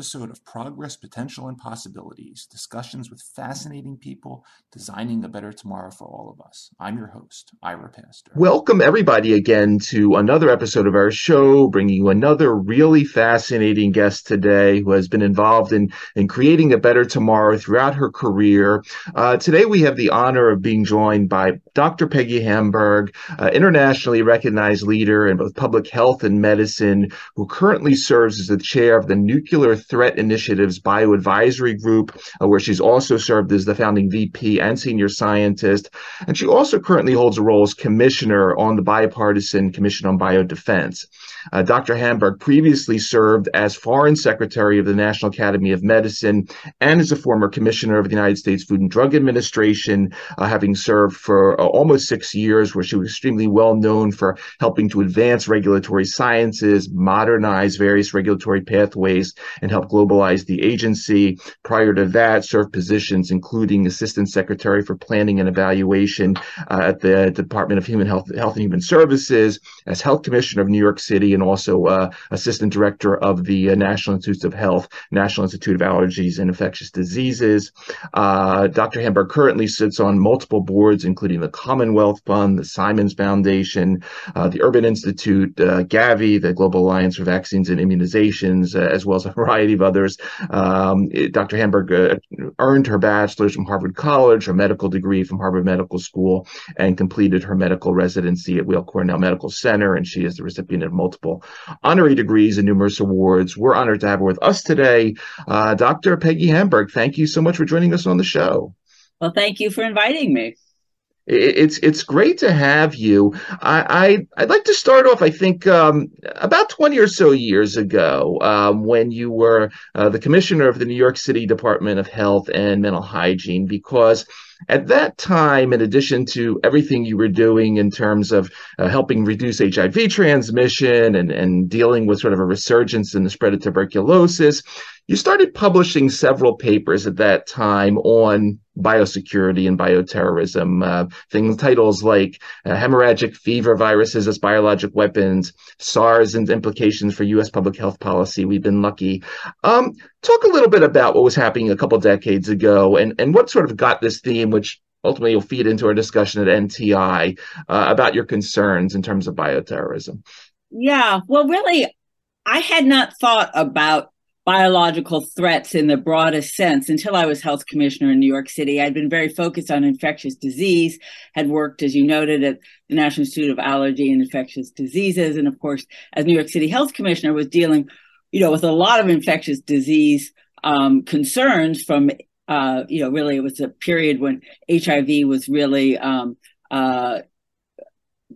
Episode of Progress, Potential, and Possibilities, discussions with fascinating people, designing a better tomorrow for all of us. I'm your host, Ira Pastor. Welcome everybody again to another episode of our show, bringing you another really fascinating guest today who has been involved in creating a better tomorrow throughout her career. Today we have the honor of being joined by Dr. Peggy Hamburg, internationally recognized leader in both public health and medicine, who currently serves as the chair of the Nuclear Threat Initiative's Bioadvisory Group, where she's also served as the founding VP and senior scientist. And she also currently holds a role as commissioner on the Bipartisan Commission on Biodefense. Dr. Hamburg previously served as Foreign Secretary of the National Academy of Medicine and is a former commissioner of the United States Food and Drug Administration, having served for almost 6 years, where she was extremely well known for helping to advance regulatory sciences, modernize various regulatory pathways, and help globalize the agency. Prior to that, served positions including Assistant Secretary for Planning and Evaluation at the Department of Human Health and Human Services, as Health Commissioner of New York City, and also Assistant Director of the National Institutes of Health, National Institute of Allergies and Infectious Diseases. Dr. Hamburg currently sits on multiple boards, including the Commonwealth Fund, the Simons Foundation, the Urban Institute, Gavi, the Global Alliance for Vaccines and Immunizations, as well as a variety of others. Dr. Hamburg earned her bachelor's from Harvard College, her medical degree from Harvard Medical School, and completed her medical residency at Weill Cornell Medical Center, and she is the recipient of multiple honorary degrees and numerous awards. We're honored to have her with us today. Dr. Peggy Hamburg, thank you so much for joining us on the show. Well, thank you for inviting me. It's great to have you. I'd like to start off, I think, about 20 or so years ago, when you were the commissioner of the New York City Department of Health and Mental Hygiene, because at that time, in addition to everything you were doing in terms of helping reduce HIV transmission and dealing with sort of a resurgence in the spread of tuberculosis, you started publishing several papers at that time on biosecurity and bioterrorism, titles like Hemorrhagic Fever Viruses as Biologic Weapons, SARS and Implications for U.S. Public Health Policy, We've Been Lucky. Talk a little bit about what was happening a couple decades ago and what sort of got this theme, which ultimately will feed into our discussion at NTI, about your concerns in terms of bioterrorism. Yeah, well, really, I had not thought about biological threats in the broadest sense until I was health commissioner in New York City. I'd been very focused on infectious disease, had worked, as you noted, at the National Institute of Allergy and Infectious Diseases. And of course, as New York City health commissioner, was dealing, with a lot of infectious disease concerns from, really it was a period when HIV was really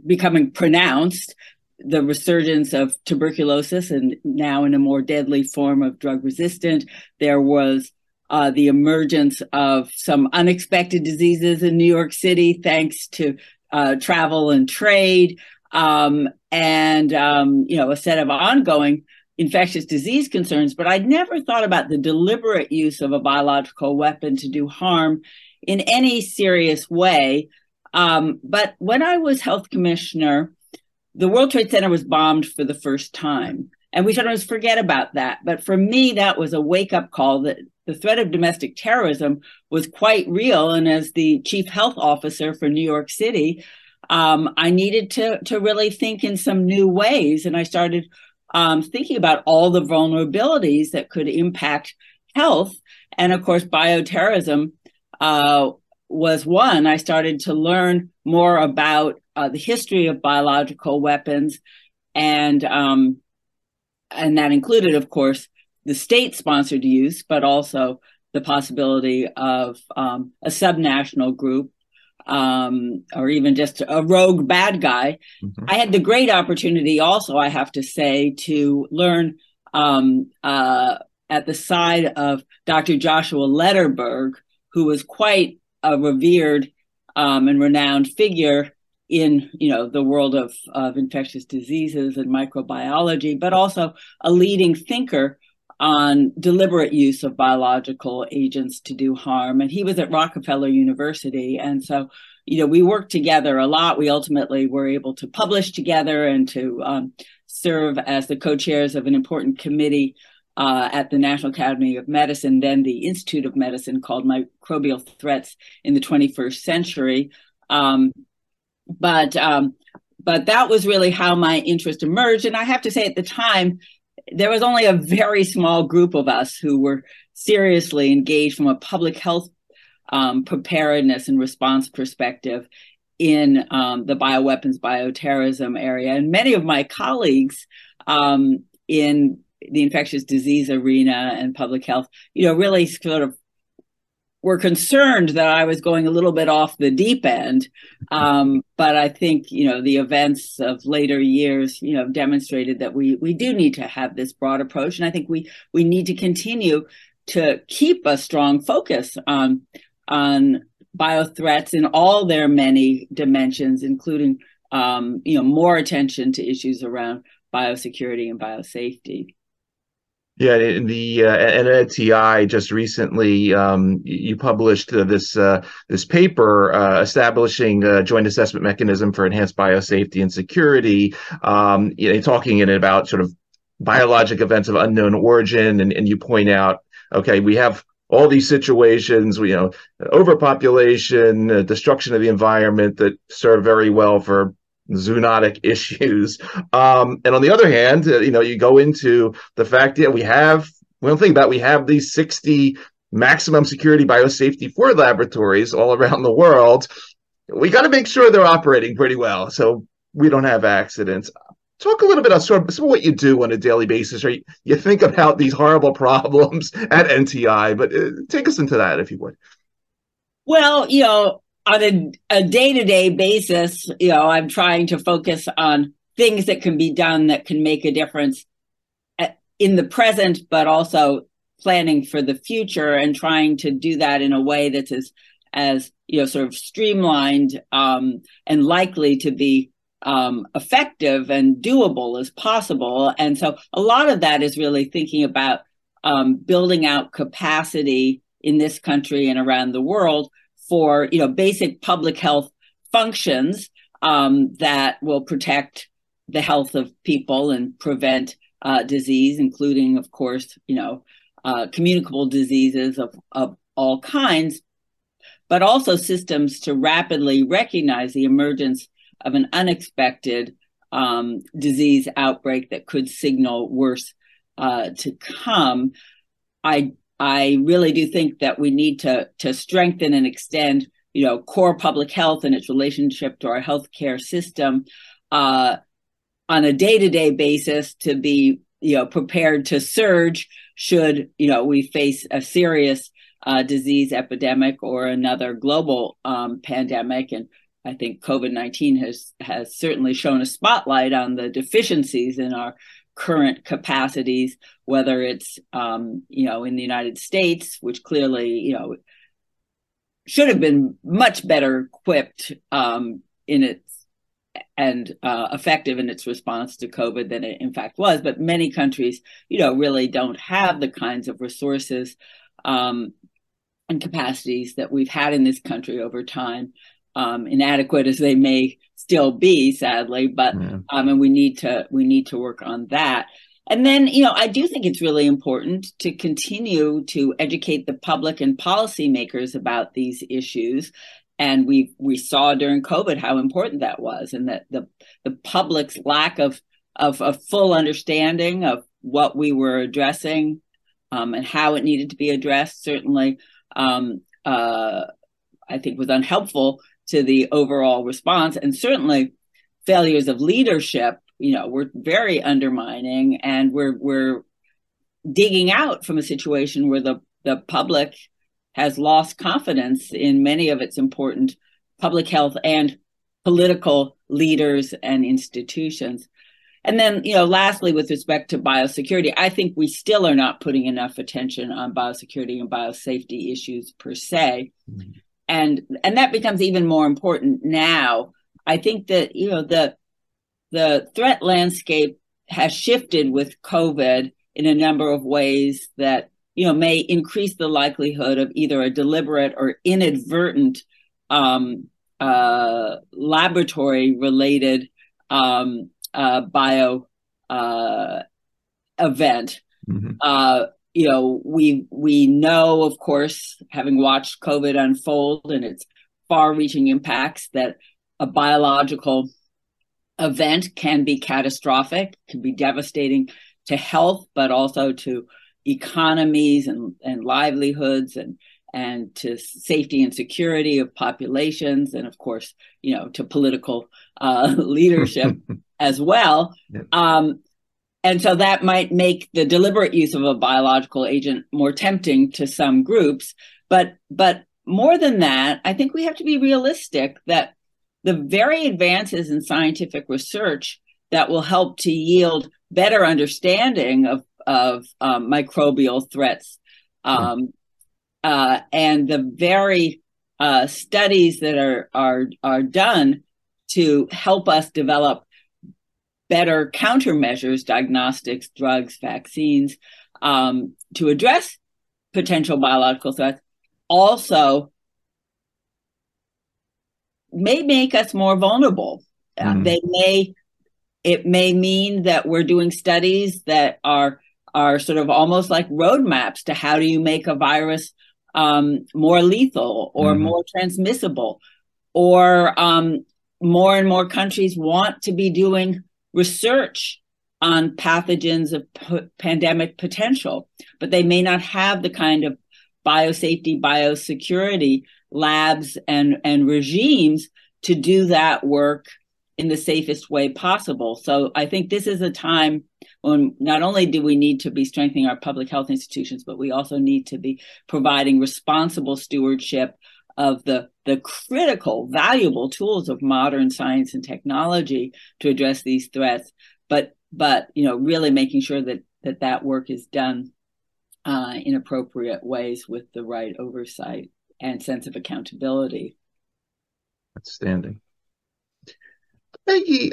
becoming pronounced. The resurgence of tuberculosis, and now in a more deadly form of drug resistant. There was the emergence of some unexpected diseases in New York City, thanks to travel and trade, a set of ongoing infectious disease concerns. But I'd never thought about the deliberate use of a biological weapon to do harm in any serious way. But when I was health commissioner, the World Trade Center was bombed for the first time, and we sometimes forget about that. But for me, that was a wake-up call that the threat of domestic terrorism was quite real. And as the chief health officer for New York City, I needed to really think in some new ways. And I started thinking about all the vulnerabilities that could impact health. And of course, bioterrorism was one. I started to learn more about the history of biological weapons, and that included, of course, the state-sponsored use, but also the possibility of a subnational group or even just a rogue bad guy. Mm-hmm. I had the great opportunity also, I have to say, to learn at the side of Dr. Joshua Lederberg, who was quite a revered and renowned figure in, you know, the world of infectious diseases and microbiology, but also a leading thinker on deliberate use of biological agents to do harm. And he was at Rockefeller University. And so, you know, we worked together a lot. We ultimately were able to publish together and to serve as the co-chairs of an important committee at the National Academy of Medicine, then the Institute of Medicine, called Microbial Threats in the 21st Century. But that was really how my interest emerged. And I have to say, at the time, there was only a very small group of us who were seriously engaged from a public health preparedness and response perspective in the bioweapons, bioterrorism area. And many of my colleagues in the infectious disease arena and public health, you know, really sort of were concerned that I was going a little bit off the deep end. But I think, you know, the events of later years, you know, demonstrated that we do need to have this broad approach. And I think we need to continue to keep a strong focus on biothreats in all their many dimensions, including, you know, more attention to issues around biosecurity and biosafety. Yeah, and NITI just recently you published this paper establishing a joint assessment mechanism for enhanced biosafety and security, you know, talking in about sort of biologic events of unknown origin, and you point out, okay, we have all these situations, you know, overpopulation, destruction of the environment that serve very well for zoonotic issues, and on the other hand, you know, you go into the fact that we have these 60 maximum security biosafety for laboratories all around the world. We got to make sure they're operating pretty well so we don't have accidents. Talk a little bit about sort of what you do on a daily basis, or you think about these horrible problems at NTI, but take us into that if you would. Well, you know, on a day-to-day basis, you know, I'm trying to focus on things that can be done that can make a difference in the present, but also planning for the future, and trying to do that in a way that's as you know, sort of streamlined and likely to be effective and doable as possible. And so a lot of that is really thinking about building out capacity in this country and around the world for, you know, basic public health functions that will protect the health of people and prevent disease, including, of course, you know, communicable diseases of all kinds, but also systems to rapidly recognize the emergence of an unexpected disease outbreak that could signal worse to come. I really do think that we need to strengthen and extend, you know, core public health and its relationship to our healthcare system on a day-to-day basis to be, you know, prepared to surge should, you know, we face a serious disease epidemic or another global pandemic. And I think COVID-19 has certainly shown a spotlight on the deficiencies in our current capacities, whether it's, you know, in the United States, which clearly, you know, should have been much better equipped in its and effective in its response to COVID than it in fact was. But many countries, you know, really don't have the kinds of resources and capacities that we've had in this country over time, inadequate as they may still be, sadly, but and we need to work on that. And then, you know, I do think it's really important to continue to educate the public and policymakers about these issues. And we saw during COVID how important that was, and that the public's lack of a full understanding of what we were addressing and how it needed to be addressed certainly I think was unhelpful to the overall response, and certainly failures of leadership. You know, we're very undermining, and we're digging out from a situation where the public has lost confidence in many of its important public health and political leaders and institutions. And then, you know, lastly, with respect to biosecurity, I think we still are not putting enough attention on biosecurity and biosafety issues per se. Mm-hmm. And that becomes even more important now. I think that, you know, the threat landscape has shifted with COVID in a number of ways that, you know, may increase the likelihood of either a deliberate or inadvertent laboratory-related bio event. Mm-hmm. You know, we know, of course, having watched COVID unfold and its far-reaching impacts, that a biological event can be catastrophic, can be devastating to health, but also to economies and livelihoods and to safety and security of populations, and of course, you know, to political leadership as well. Yep. And so that might make the deliberate use of a biological agent more tempting to some groups. But more than that, I think we have to be realistic that the very advances in scientific research that will help to yield better understanding of microbial threats, and the very studies that are done to help us develop better countermeasures, diagnostics, drugs, vaccines, to address potential biological threats, also may make us more vulnerable. Mm-hmm. It may mean that we're doing studies that are sort of almost like roadmaps to how do you make a virus more lethal or mm-hmm. more transmissible, or more and more countries want to be doing research on pathogens of pandemic potential, but they may not have the kind of biosafety, biosecurity labs and regimes to do that work in the safest way possible. So I think this is a time when not only do we need to be strengthening our public health institutions, but we also need to be providing responsible stewardship of the critical, valuable tools of modern science and technology to address these threats, but you know, really making sure that work is done in appropriate ways with the right oversight and sense of accountability. Outstanding. Peggy,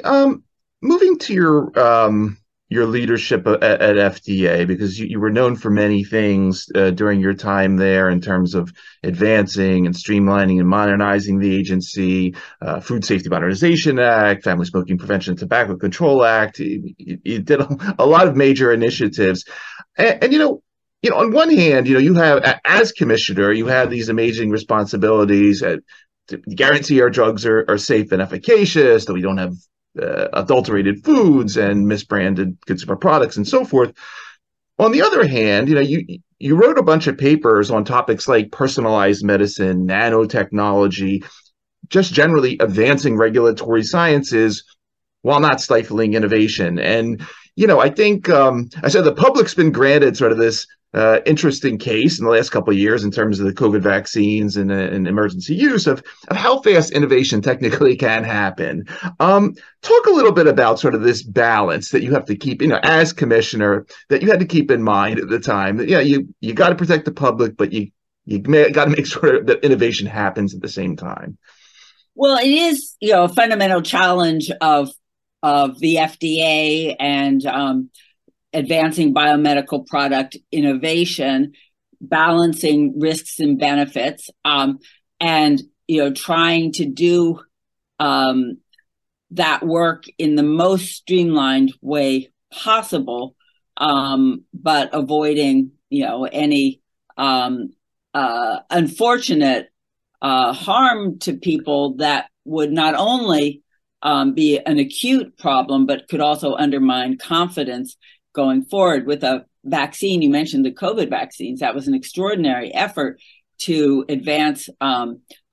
moving to your leadership at FDA, because you were known for many things during your time there in terms of advancing and streamlining and modernizing the agency, Food Safety Modernization Act, Family Smoking Prevention and Tobacco Control Act. You did a lot of major initiatives. And you know, on one hand, you know, you have, as commissioner, you have these amazing responsibilities to guarantee our drugs are safe and efficacious, that we don't have adulterated foods and misbranded consumer products and so forth. On the other hand, you know, you wrote a bunch of papers on topics like personalized medicine, nanotechnology, just generally advancing regulatory sciences while not stifling innovation. And, you know, I think I said the public's been granted sort of this interesting case in the last couple of years in terms of the COVID vaccines and emergency use of how fast innovation technically can happen. Talk a little bit about sort of this balance that you have to keep, you know, as commissioner, that you had to keep in mind at the time. That, yeah, you got to protect the public, but you got to make sure that innovation happens at the same time. Well, it is, you know, a fundamental challenge of the FDA and advancing biomedical product innovation, balancing risks and benefits, and, you know, trying to do that work in the most streamlined way possible, but avoiding, you know, any unfortunate harm to people that would not only be an acute problem, but could also undermine confidence going forward. With a vaccine, you mentioned the COVID vaccines. That was an extraordinary effort to advance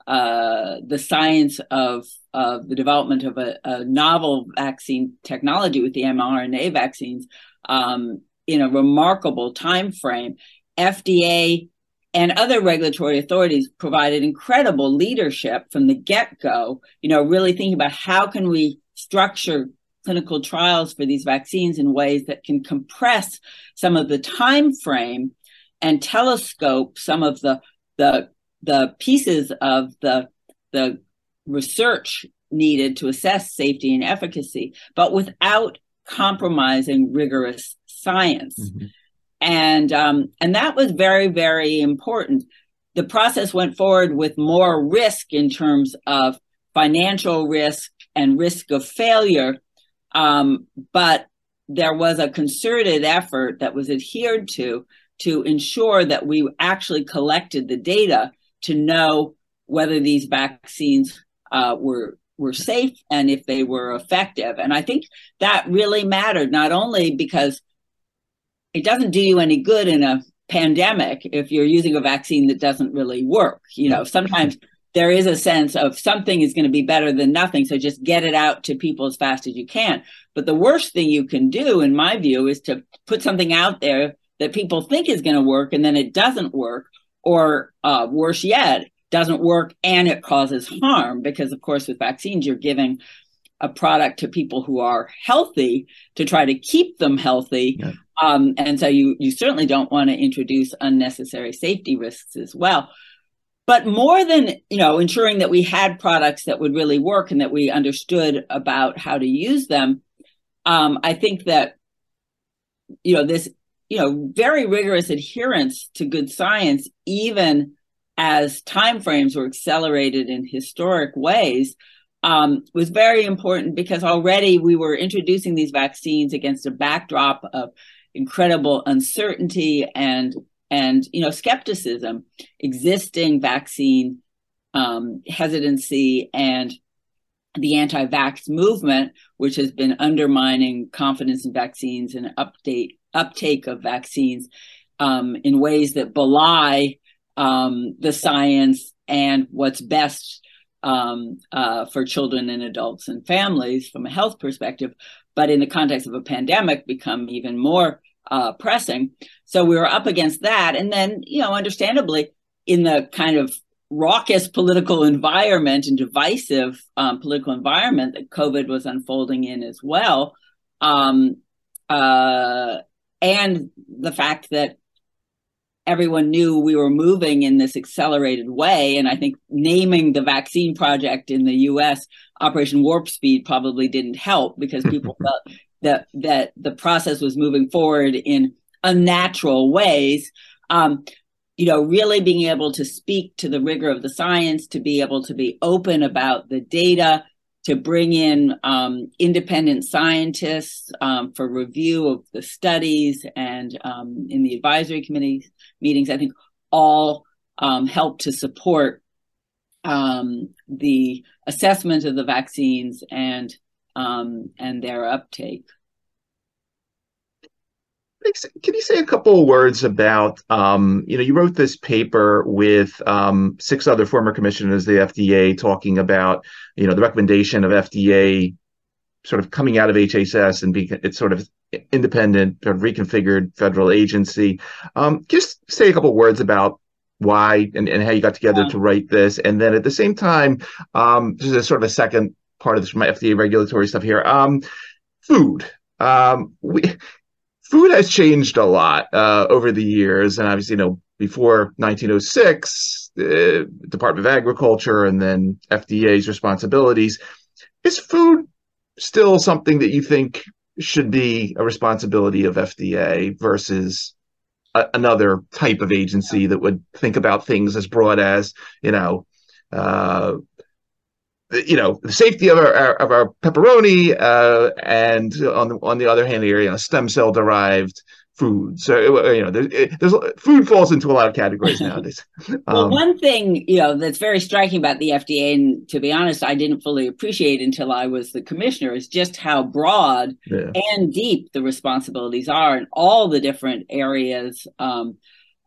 the science of the development of a novel vaccine technology with the mRNA vaccines in a remarkable time frame. FDA and other regulatory authorities provided incredible leadership from the get-go, you know, really thinking about how can we structure clinical trials for these vaccines in ways that can compress some of the time frame and telescope some of the pieces of the research needed to assess safety and efficacy, but without compromising rigorous science. Mm-hmm. And that was very, very important. The process went forward with more risk in terms of financial risk and risk of failure. But there was a concerted effort that was adhered to ensure that we actually collected the data to know whether these vaccines were safe and if they were effective. And I think that really mattered, not only because it doesn't do you any good in a pandemic if you're using a vaccine that doesn't really work. You know, sometimes there is a sense of something is going to be better than nothing, so just get it out to people as fast as you can. But the worst thing you can do, in my view, is to put something out there that people think is going to work and then it doesn't work, or worse yet, doesn't work and it causes harm. Because, of course, with vaccines, you're giving a product to people who are healthy to try to keep them healthy. Yeah. And so you certainly don't want to introduce unnecessary safety risks as well. But more than, you know, ensuring that we had products that would really work and that we understood about how to use them, I think that, you know, this, you know, very rigorous adherence to good science, even as timeframes were accelerated in historic ways, was very important, because already we were introducing these vaccines against a backdrop of incredible uncertainty and you know, skepticism, existing vaccine hesitancy, and the anti-vax movement, which has been undermining confidence in vaccines and uptake of vaccines in ways that belie the science and what's best for children and adults and families from a health perspective, but in the context of a pandemic become even more pressing. So we were up against that. And then, you know, understandably, in the kind of raucous political environment and divisive political environment that COVID was unfolding in as well, and the fact that everyone knew we were moving in this accelerated way. And I think naming the vaccine project in the US Operation Warp Speed probably didn't help, because people felt that the process was moving forward in unnatural ways. You know, really being able to speak to the rigor of the science, to be able to be open about the data, to bring in independent scientists for review of the studies and in the advisory committee meetings, I think all helped to support the assessment of the vaccines and their uptake. Can you say a couple of words about, you know, you wrote this paper with 6 other former commissioners, the FDA, talking about, you know, the recommendation of FDA sort of coming out of HHS and being it's sort of independent, sort of reconfigured federal agency. Just say a couple of words about why and how you got together to write this. And then at the same time, this is sort of a second part of this, my FDA regulatory stuff here. Food. Food has changed a lot over the years, and obviously, you know, before 1906, the Department of Agriculture and then FDA's responsibilities. Is food still something that you think should be a responsibility of FDA versus another type of agency that would think about things as broad as, you know, the safety of our pepperoni, and on the other hand, here, you know, stem cell derived food. So, you know, there's food falls into a lot of categories nowadays. Well, one thing, you know, that's very striking about the FDA, and to be honest, I didn't fully appreciate until I was the commissioner, is just how broad and deep the responsibilities are in all the different areas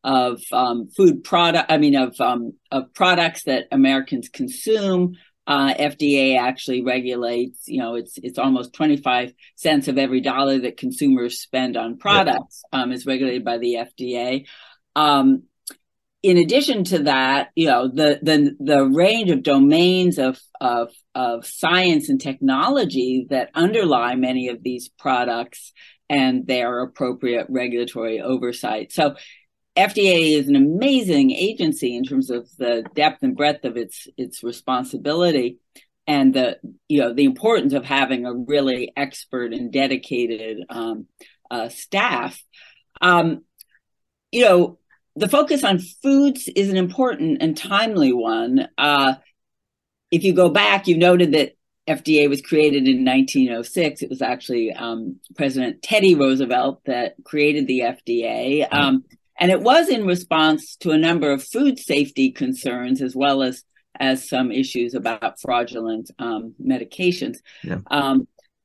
of of products that Americans consume. FDA actually regulates, you know, it's almost 25 cents of every dollar that consumers spend on products is regulated by the FDA. In addition to that, you know, the range of domains of science and technology that underlie many of these products and their appropriate regulatory oversight. So FDA is an amazing agency in terms of the depth and breadth of its responsibility and the importance of having a really expert and dedicated staff. The focus on foods is an important and timely one. If you go back, you noted that FDA was created in 1906. It was actually President Teddy Roosevelt that created the FDA. And it was in response to a number of food safety concerns, as well as some issues about fraudulent medications. Yeah.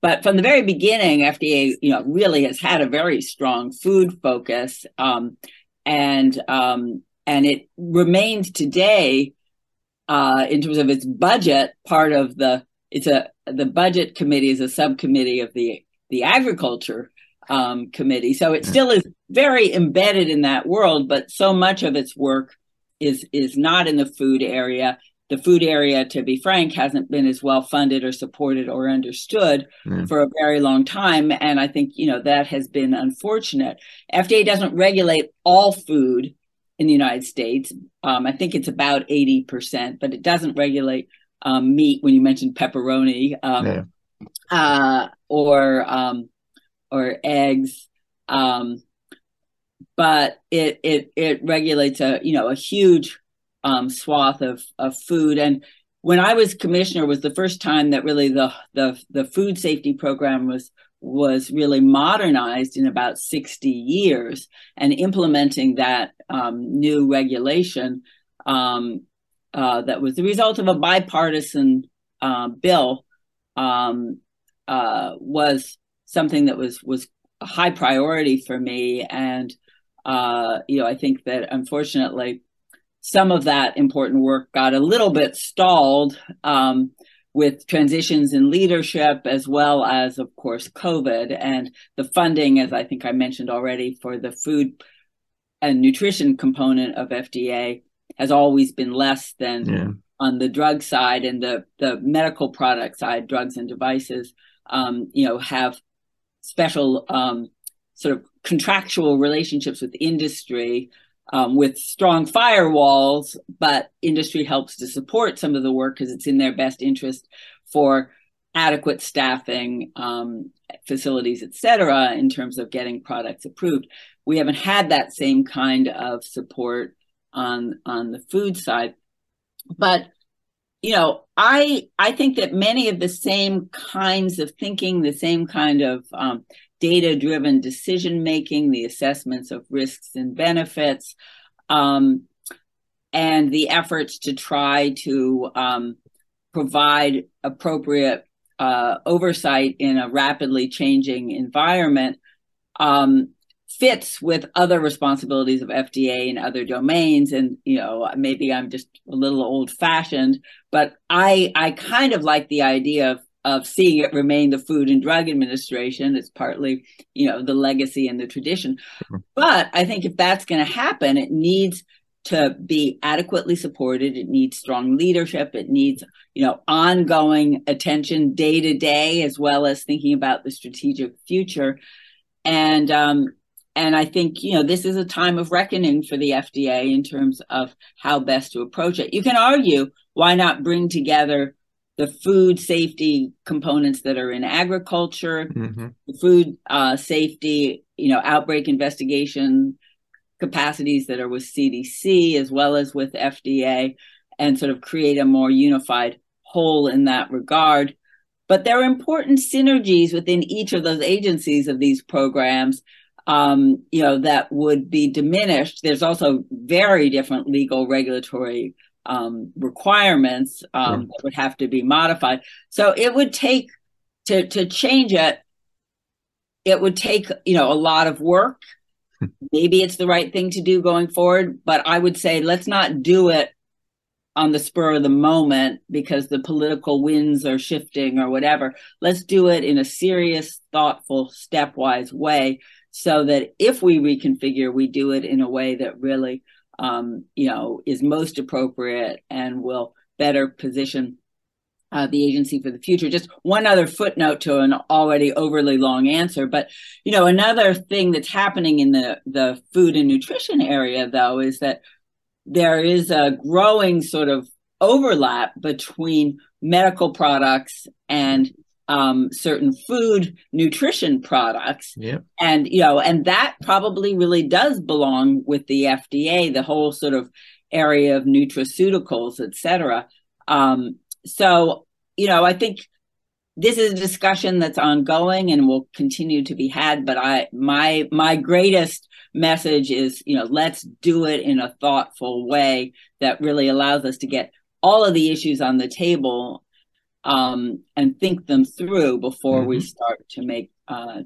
But from the very beginning, FDA, really has had a very strong food focus, and it remains today in terms of its budget. Part of the budget committee is a subcommittee of the agriculture committee. So it still is very embedded in that world, but so much of its work is not in the food area. The food area, to be frank, hasn't been as well funded or supported or understood for a very long time. And I think, that has been unfortunate. FDA doesn't regulate all food in the United States. I think it's about 80%, but it doesn't regulate meat, when you mentioned pepperoni, or eggs, but it regulates a huge swath of food. And when I was commissioner, was the first time that really the food safety program was really modernized in about 60 years. And implementing that new regulation that was the result of a bipartisan bill was something that was a high priority for me. And, I think that unfortunately some of that important work got a little bit stalled with transitions in leadership, as well as, of course, COVID and the funding, as I think I mentioned already, for the food and nutrition component of FDA has always been less than on the drug side and the medical product side, drugs and devices, have special sort of contractual relationships with industry with strong firewalls, but industry helps to support some of the work because it's in their best interest for adequate staffing, facilities, et cetera, in terms of getting products approved. We haven't had that same kind of support on the food side. But I think that many of the same kinds of thinking, the same kind of data-driven decision-making, the assessments of risks and benefits, and the efforts to try to provide appropriate oversight in a rapidly changing environment fits with other responsibilities of FDA in other domains. And, maybe I'm just a little old-fashioned, but I kind of like the idea of seeing it remain the Food and Drug Administration. It's partly, the legacy and the tradition. Sure. But I think if that's going to happen, it needs to be adequately supported. It needs strong leadership. It needs, ongoing attention day to day, as well as thinking about the strategic future. And I think, this is a time of reckoning for the FDA in terms of how best to approach it. You can argue, why not bring together the food safety components that are in agriculture, the food safety, outbreak investigation capacities that are with CDC as well as with FDA, and sort of create a more unified whole in that regard. But there are important synergies within each of those agencies of these programs, that would be diminished. There's also very different legal regulatory requirements that would have to be modified. So it would take to change it. It would take, a lot of work. Maybe it's the right thing to do going forward, but I would say let's not do it on the spur of the moment because the political winds are shifting or whatever. Let's do it in a serious, thoughtful, stepwise way so that if we reconfigure, we do it in a way that really, is most appropriate and will better position the agency for the future. Just one other footnote to an already overly long answer. But, another thing that's happening in the food and nutrition area, though, is that there is a growing sort of overlap between medical products and certain food nutrition products. Yeah. And, and that probably really does belong with the FDA, the whole sort of area of nutraceuticals, et cetera. I think this is a discussion that's ongoing and will continue to be had. But my greatest message is, let's do it in a thoughtful way that really allows us to get all of the issues on the table and think them through before we start to make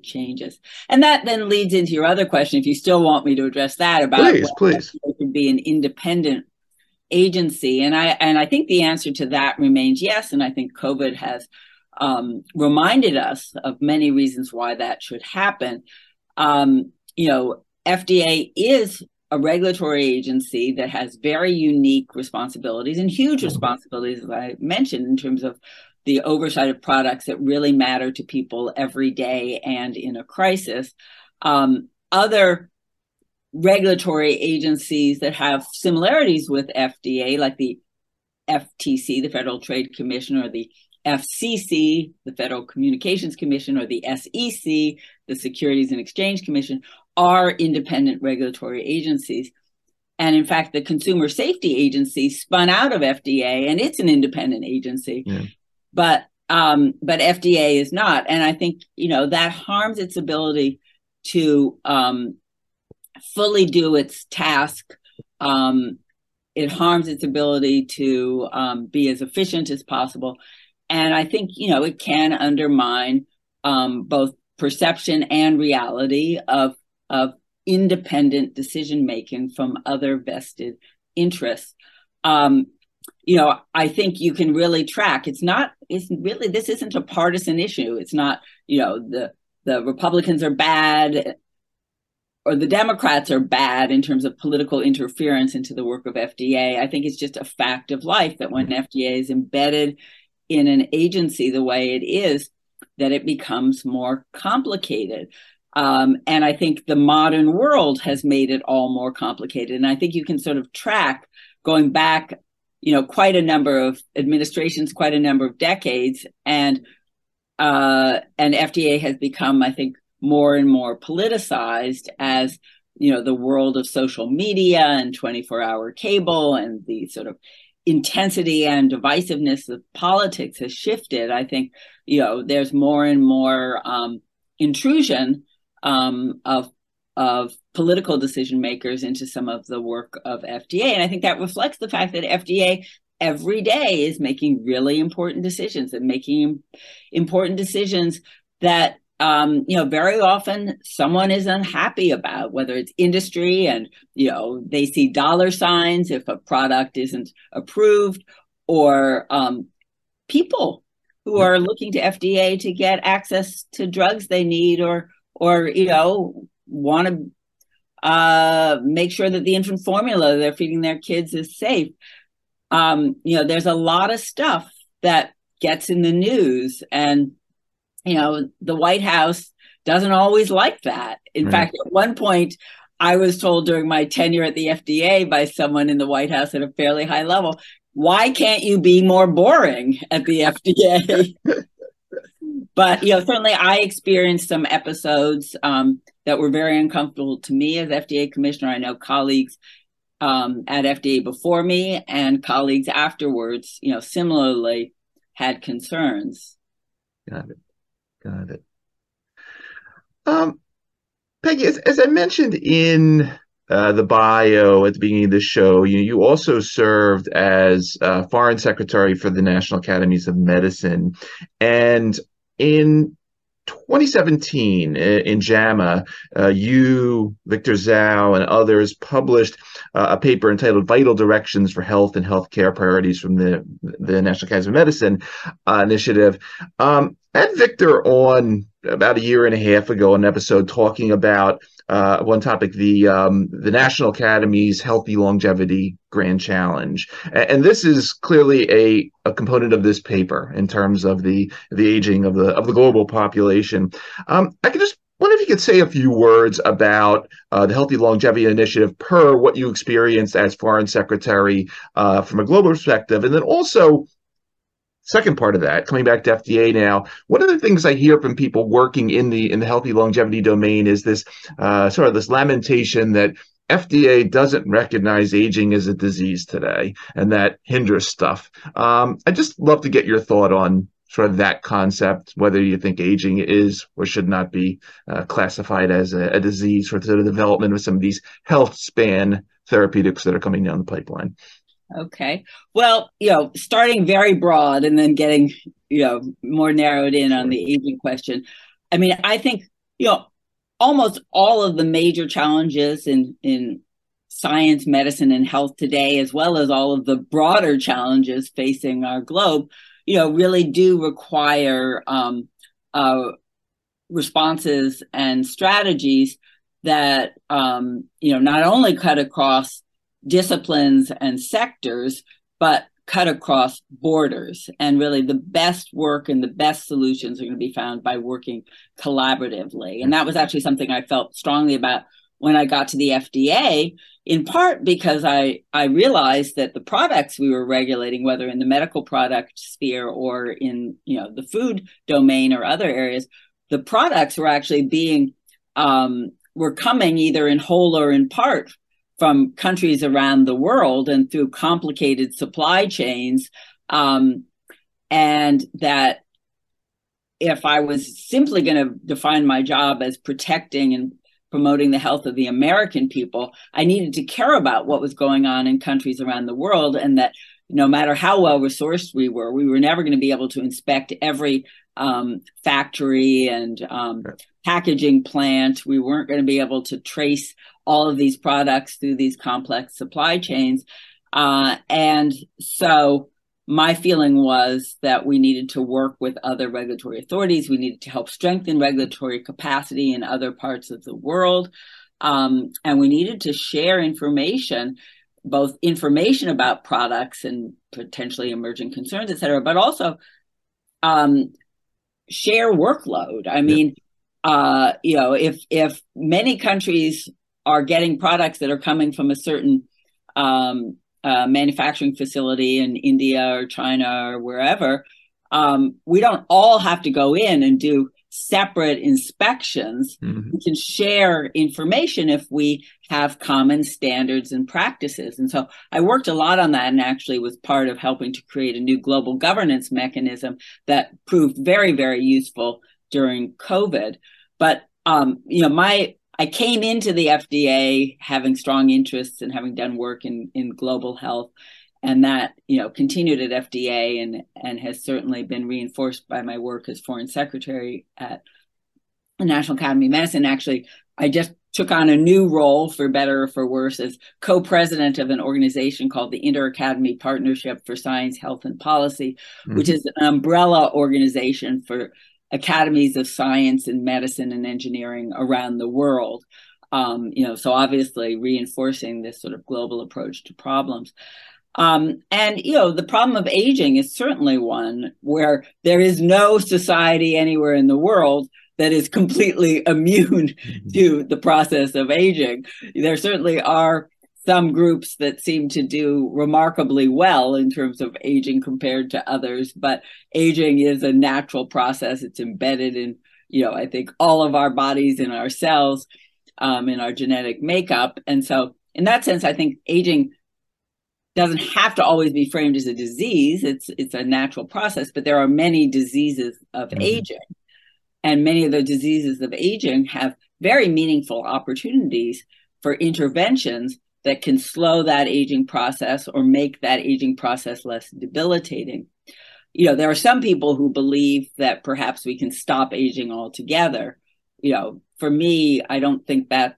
changes. And that then leads into your other question, if you still want me to address that, about please. It could be an independent agency. And I think the answer to that remains yes. And I think COVID has reminded us of many reasons why that should happen. FDA is a regulatory agency that has very unique responsibilities and huge responsibilities, as I mentioned, in terms of the oversight of products that really matter to people every day and in a crisis. Other regulatory agencies that have similarities with FDA, like the FTC, the Federal Trade Commission, or the FCC, the Federal Communications Commission, or the SEC, the Securities and Exchange Commission, are independent regulatory agencies. And in fact, the Consumer Safety Agency spun out of FDA, and it's an independent agency. Yeah. But FDA is not. And I think, that harms its ability to fully do its task. It harms its ability to be as efficient as possible. And I think, it can undermine both perception and reality of independent decision-making from other vested interests. I think you can really track. This isn't a partisan issue. It's not, the Republicans are bad or the Democrats are bad in terms of political interference into the work of FDA. I think it's just a fact of life that when FDA is embedded in an agency the way it is, that it becomes more complicated. And I think the modern world has made it all more complicated. And I think you can sort of track going back, quite a number of administrations, quite a number of decades. And FDA has become, I think, more and more politicized as, the world of social media and 24-hour cable and the sort of intensity and divisiveness of politics has shifted. I think, there's more and more intrusion of political decision makers into some of the work of FDA. And I think that reflects the fact that FDA every day is making really important decisions and making important decisions that, very often someone is unhappy about, whether it's industry and, they see dollar signs if a product isn't approved, or people who are looking to FDA to get access to drugs they need or want to make sure that the infant formula they're feeding their kids is safe. There's a lot of stuff that gets in the news, and, the White House doesn't always like that. In fact, at one point, I was told during my tenure at the FDA by someone in the White House at a fairly high level, why can't you be more boring at the FDA? But, certainly I experienced some episodes that were very uncomfortable to me as FDA commissioner. I know colleagues at FDA before me and colleagues afterwards, similarly had concerns. Got it. Peggy, as I mentioned in the bio at the beginning of the show, you also served as Foreign Secretary for the National Academies of Medicine. And in 2017, in JAMA, you, Victor Zhao, and others published a paper entitled Vital Directions for Health and Healthcare Priorities from the National Academy of Medicine initiative. I had Victor on about a year and a half ago, an episode talking about one topic, the National Academy's Healthy Longevity Grand Challenge. And this is clearly a component of this paper in terms of the aging of the global population. I could just wonder if you could say a few words about the Healthy Longevity Initiative per what you experienced as Foreign Secretary from a global perspective, and then also, second part of that, coming back to FDA now, one of the things I hear from people working in the healthy longevity domain is this sort of this lamentation that FDA doesn't recognize aging as a disease today, and that hinders stuff. I'd just love to get your thought on sort of that concept, whether you think aging is or should not be classified as a disease for the development of some of these health span therapeutics that are coming down the pipeline. Okay. Well, starting very broad and then getting, more narrowed in on the aging question. I mean, I think, almost all of the major challenges in science, medicine, and health today, as well as all of the broader challenges facing our globe, really do require responses and strategies that, not only cut across disciplines and sectors, but cut across borders. And really the best work and the best solutions are going to be found by working collaboratively. And that was actually something I felt strongly about when I got to the FDA, in part because I realized that the products we were regulating, whether in the medical product sphere or in the food domain or other areas, the products were actually being, were coming either in whole or in part from countries around the world and through complicated supply chains. And that if I was simply going to define my job as protecting and promoting the health of the American people, I needed to care about what was going on in countries around the world, and that no matter how well resourced we were never going to be able to inspect every factory and packaging plant. We weren't going to be able to trace all of these products through these complex supply chains. And so my feeling was that we needed to work with other regulatory authorities. We needed to help strengthen regulatory capacity in other parts of the world. And we needed to share information, both information about products and potentially emerging concerns, et cetera, but also share workload. I mean, if many countries are getting products that are coming from a certain manufacturing facility in India or China or wherever, we don't all have to go in and do separate inspections. Mm-hmm. We can share information if we have common standards and practices. And so I worked a lot on that, and actually was part of helping to create a new global governance mechanism that proved very, very useful during COVID. But, I came into the FDA having strong interests and having done work in global health, and that, continued at FDA and has certainly been reinforced by my work as Foreign Secretary at the National Academy of Medicine. Actually, I just took on a new role, for better or for worse, as co-president of an organization called the Inter-Academy Partnership for Science, Health, and Policy, which is an umbrella organization for academies of science and medicine and engineering around the world. So obviously reinforcing this sort of global approach to problems. And the problem of aging is certainly one where there is no society anywhere in the world that is completely immune to the process of aging. There certainly are some groups that seem to do remarkably well in terms of aging compared to others, but aging is a natural process. It's embedded in, I think, all of our bodies, in our cells, in our genetic makeup. And so in that sense, I think aging doesn't have to always be framed as a disease. It's a natural process, but there are many diseases of aging. And many of the diseases of aging have very meaningful opportunities for interventions that can slow that aging process or make that aging process less debilitating. you know, there are some people who believe that perhaps we can stop aging altogether. You know, for me, I don't think we're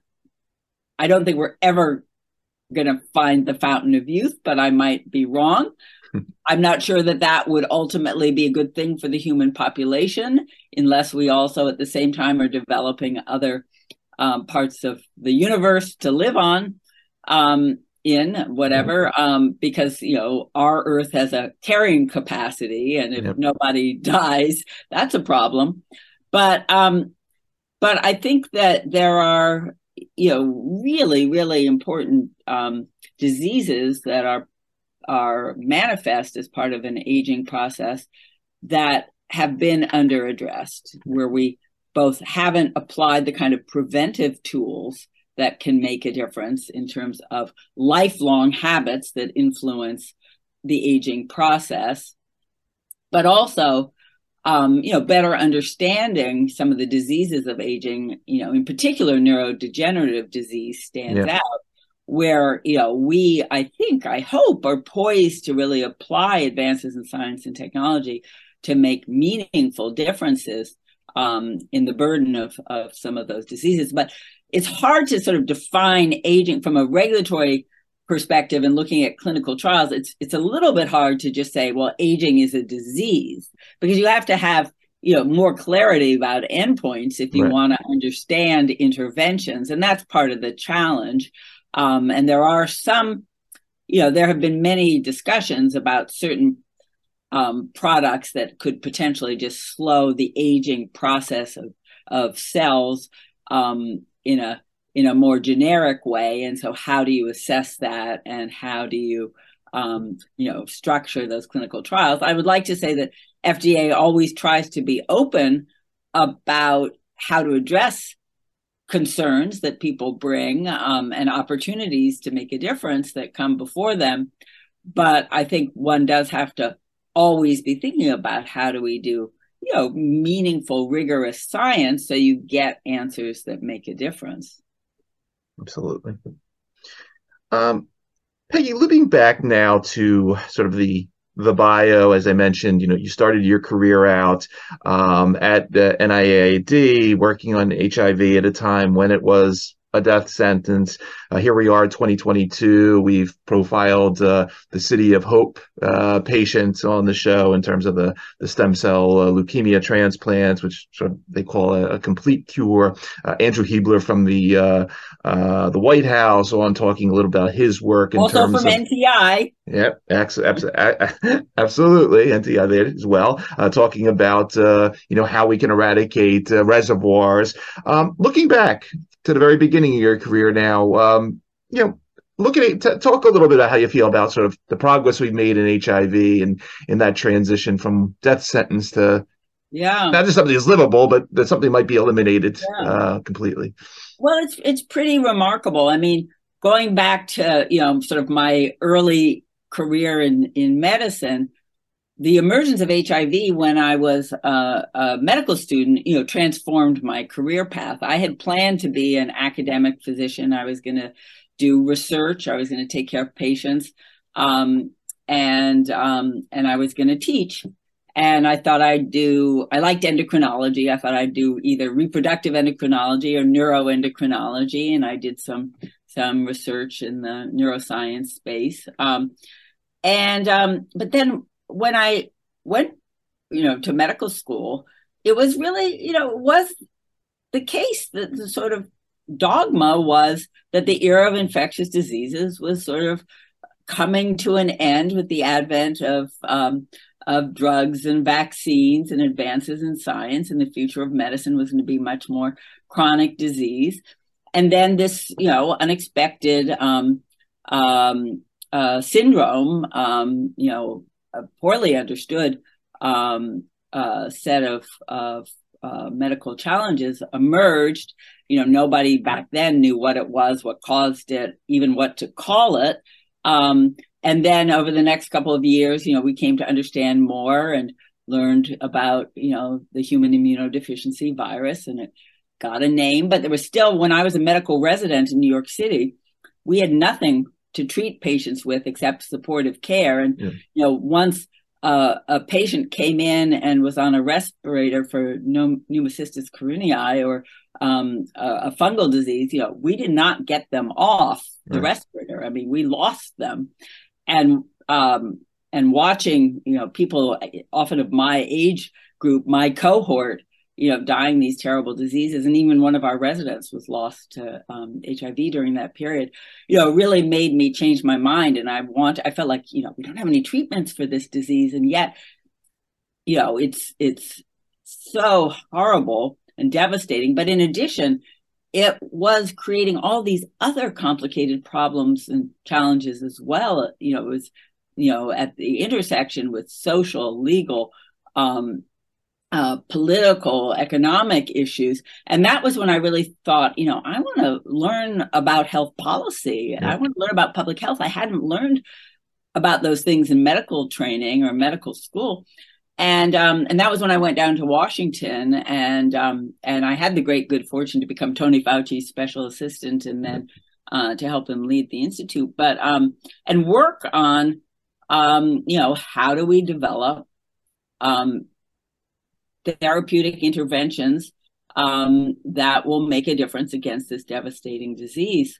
ever going to find the fountain of youth, but I might be wrong. I'm not sure that that would ultimately be a good thing for the human population, unless we also at the same time are developing other parts of the universe to live on because, you know, our Earth has a carrying capacity, and if nobody dies, that's a problem. But I think that there are, you know, really, really important diseases that are manifest as part of an aging process that have been under-addressed, where we both haven't applied the kind of preventive tools that can make a difference in terms of lifelong habits that influence the aging process, but also, better understanding some of the diseases of aging, you know, in particular neurodegenerative disease stands out, where, you know, we, I hope, are poised to really apply advances in science and technology to make meaningful differences in the burden of some of those diseases. But it's hard to sort of define aging from a regulatory perspective, and looking at clinical trials, it's a little bit hard to just say, well, aging is a disease, because you have to have, you know, more clarity about endpoints if you want to understand interventions. And that's part of the challenge. And there are some, you know, there have been many discussions about certain products that could potentially just slow the aging process of cells in a more generic way. And so how do you assess that, and how do you, structure those clinical trials? I would like to say that FDA always tries to be open about how to address concerns that people bring and opportunities to make a difference that come before them. But I think one does have to always be thinking about how do we do, you know, meaningful, rigorous science so you get answers that make a difference. Absolutely. Peggy, looking back now to sort of the bio, as I mentioned, you know, you started your career out at the NIAID, working on HIV at a time when it was a death sentence. Here we are, 2022. We've profiled the City of Hope patients on the show in terms of the stem cell leukemia transplants, which sort of they call a complete cure. Andrew Huebler from the White House on talking a little about his work in terms of NCI. Yep, absolutely, NCI there as well. Talking about how we can eradicate reservoirs. Looking back to the very beginning of your career now, talk a little bit about how you feel about sort of the progress we've made in HIV and in that transition from death sentence to not just something that's livable, but that something might be eliminated completely. Well, it's pretty remarkable. I mean, going back to sort of my early career in medicine, the emergence of HIV when I was a medical student, transformed my career path. I had planned to be an academic physician. I was going to do research. I was going to take care of patients, and I was going to teach. And I liked endocrinology. I thought I'd do either reproductive endocrinology or neuroendocrinology, and I did some research in the neuroscience space. But then, when I went, to medical school, it was really, was the case that the sort of dogma was that the era of infectious diseases was sort of coming to an end with the advent of drugs and vaccines and advances in science, and the future of medicine was going to be much more chronic disease. And then this, unexpected syndrome, a poorly understood set of medical challenges emerged. Nobody back then knew what it was, what caused it, even what to call it. And then over the next couple of years, we came to understand more and learned about, the human immunodeficiency virus, and it got a name. But there was still, when I was a medical resident in New York City, we had nothing to treat patients with except supportive care. And once a patient came in and was on a respirator for pneumocystis carinii or a fungal disease, you know, we did not get them off the respirator. I mean, we lost them. And watching, you know, people often of my age group, my cohort, you know, dying these terrible diseases. And even one of our residents was lost to HIV during that period, you know, really made me change my mind. And I felt like, you know, we don't have any treatments for this disease. And yet, you know, it's so horrible and devastating. But in addition, it was creating all these other complicated problems and challenges as well. You know, it was, you know, at the intersection with social, legal, political, economic issues. And that was when I really thought, you know, I want to learn about health policy. Yeah. I want to learn about public health. I hadn't learned about those things in medical training or medical school. And that was when I went down to Washington and I had the great good fortune to become Tony Fauci's special assistant and then to help him lead the Institute, but, and work on, you know, how do we develop, therapeutic interventions that will make a difference against this devastating disease.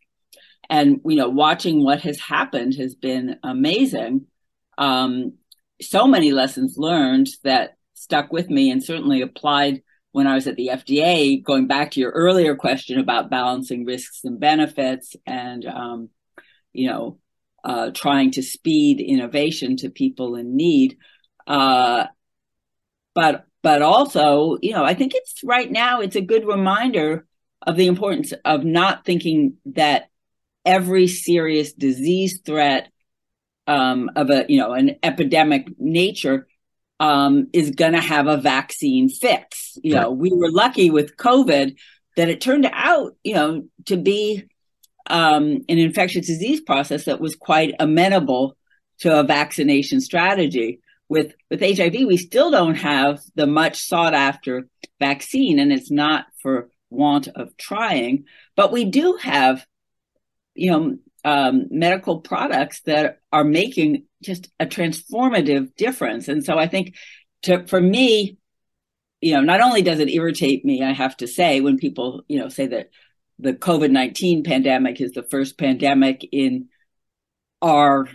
And, you know, watching what has happened has been amazing. So many lessons learned that stuck with me and certainly applied when I was at the FDA, going back to your earlier question about balancing risks and benefits and, you know, trying to speed innovation to people in need. But also, you know, I think it's right now, it's a good reminder of the importance of not thinking that every serious disease threat of a, you know, an epidemic nature is going to have a vaccine fix. You know, we were lucky with COVID that it turned out, you know, to be an infectious disease process that was quite amenable to a vaccination strategy. With HIV, we still don't have the much sought after vaccine, and it's not for want of trying. But we do have, you know, medical products that are making just a transformative difference. And so I think, for me, you know, not only does it irritate me, I have to say, when people, you know, say that the COVID-19 pandemic is the first pandemic in our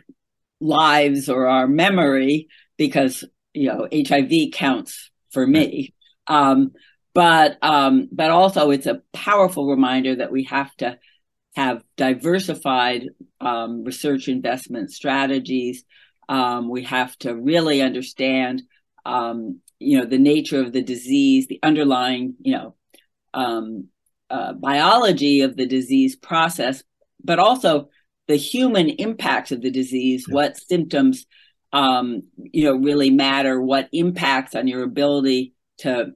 lives or our memory, because, you know, HIV counts for me. But also it's a powerful reminder that we have to have diversified research investment strategies. We have to really understand, you know, the nature of the disease, the underlying, you know, biology of the disease process, but also the human impacts of the disease, what symptoms you know, really matter, what impacts on your ability to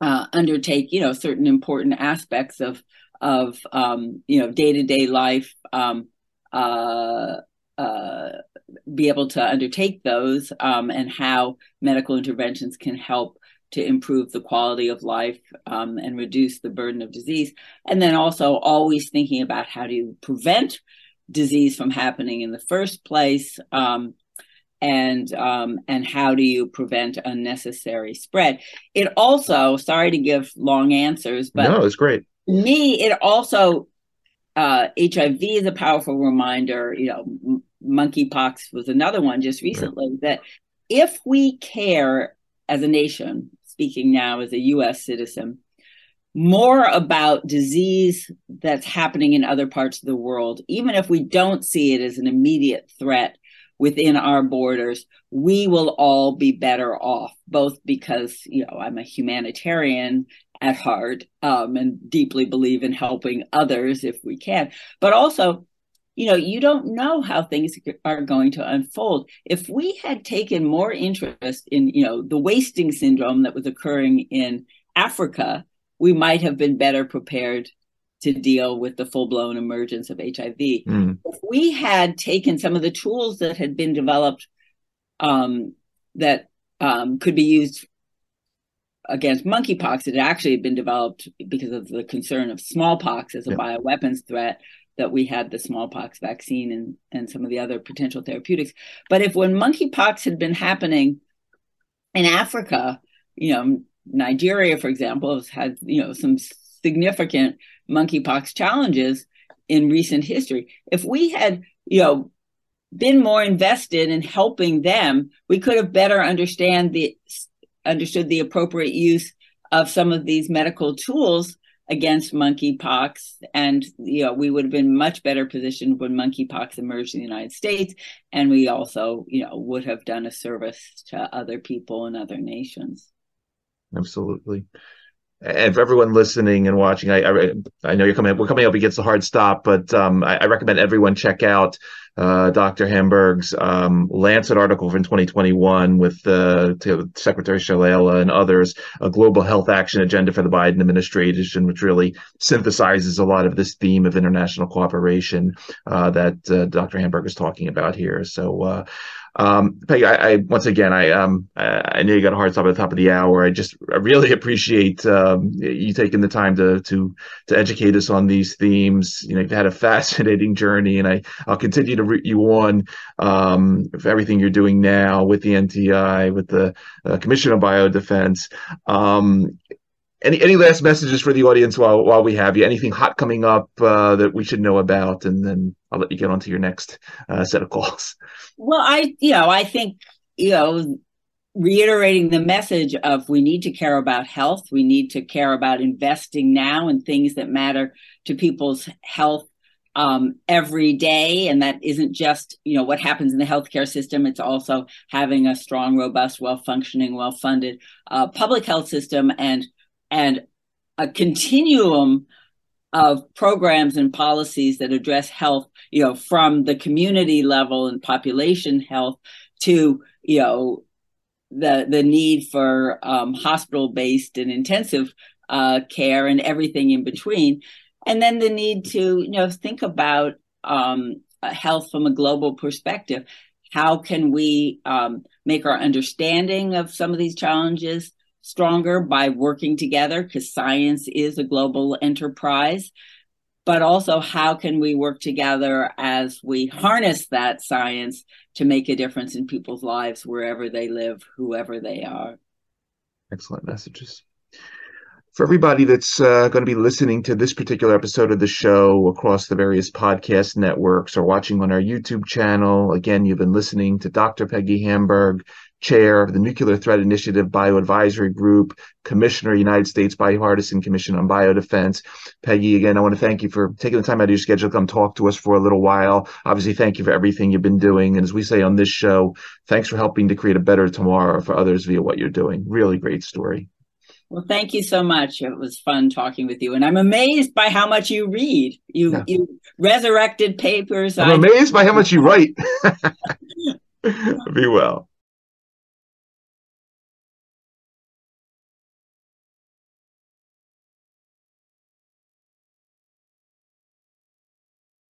undertake, you know, certain important aspects of you know, day-to-day life, be able to undertake those, and how medical interventions can help to improve the quality of life and reduce the burden of disease. And then also always thinking about how do you prevent disease from happening in the first place, and how do you prevent unnecessary spread? It also, sorry to give long answers, but no, it's great. To me, it also HIV is a powerful reminder. You know, monkeypox was another one just recently. Right. That if we care as a nation, speaking now as a U.S. citizen, more about disease that's happening in other parts of the world, even if we don't see it as an immediate threat within our borders, we will all be better off, both because, you know, I'm a humanitarian at heart and deeply believe in helping others if we can. But also, you know, you don't know how things are going to unfold. If we had taken more interest in, you know, the wasting syndrome that was occurring in Africa, we might have been better prepared to deal with the full-blown emergence of HIV. If we had taken some of the tools that had been developed that could be used against monkeypox, it had actually been developed because of the concern of smallpox as a bioweapons threat, that we had the smallpox vaccine and some of the other potential therapeutics. But if when monkeypox had been happening in Africa, Nigeria, for example, has had, some significant monkeypox challenges in recent history. If we had, been more invested in helping them, we could have better understood the appropriate use of some of these medical tools against monkeypox. And, we would have been much better positioned when monkeypox emerged in the United States. And we also, would have done a service to other people and other nations. Absolutely. And for everyone listening and watching, I know we're coming up against a hard stop, but I recommend everyone check out Dr. Hamburg's Lancet article from 2021 with Secretary Shalala and others, a global health action agenda for the Biden administration, which really synthesizes a lot of this theme of international cooperation that Dr. Hamburg is talking about here. So, Peggy, I know you got a hard stop at the top of the hour. I really appreciate you taking the time to educate us on these themes. You've had a fascinating journey, and I'll continue to root you on for everything you're doing now with the NTI, with the Commission on Biodefense. Any last messages for the audience while we have you? Anything hot coming up that we should know about? And then I'll let you get on to your next set of calls. Well, I think, reiterating the message of we need to care about health. We need to care about investing now in things that matter to people's health every day. And that isn't just, what happens in the healthcare system. It's also having a strong, robust, well-functioning, well-funded public health system and a continuum of programs and policies that address health, from the community level and population health to, the need for hospital-based and intensive care and everything in between. And then the need to, think about health from a global perspective. How can we make our understanding of some of these challenges stronger by working together, because science is a global enterprise, but also how can we work together as we harness that science to make a difference in people's lives wherever they live, whoever they are. Excellent messages. For everybody that's going to be listening to this particular episode of the show across the various podcast networks or watching on our YouTube channel, again, you've been listening to Dr. Peggy Hamburg, Chair of the Nuclear Threat Initiative Bioadvisory Group, Commissioner, United States Bipartisan Commission on Biodefense. Peggy, again, I want to thank you for taking the time out of your schedule to come talk to us for a little while. Obviously, thank you for everything you've been doing. And as we say on this show, thanks for helping to create a better tomorrow for others via what you're doing. Really great story. Well, thank you so much. It was fun talking with you. And I'm amazed by how much you read. You resurrected papers. I'm amazed by how much you write. Be well.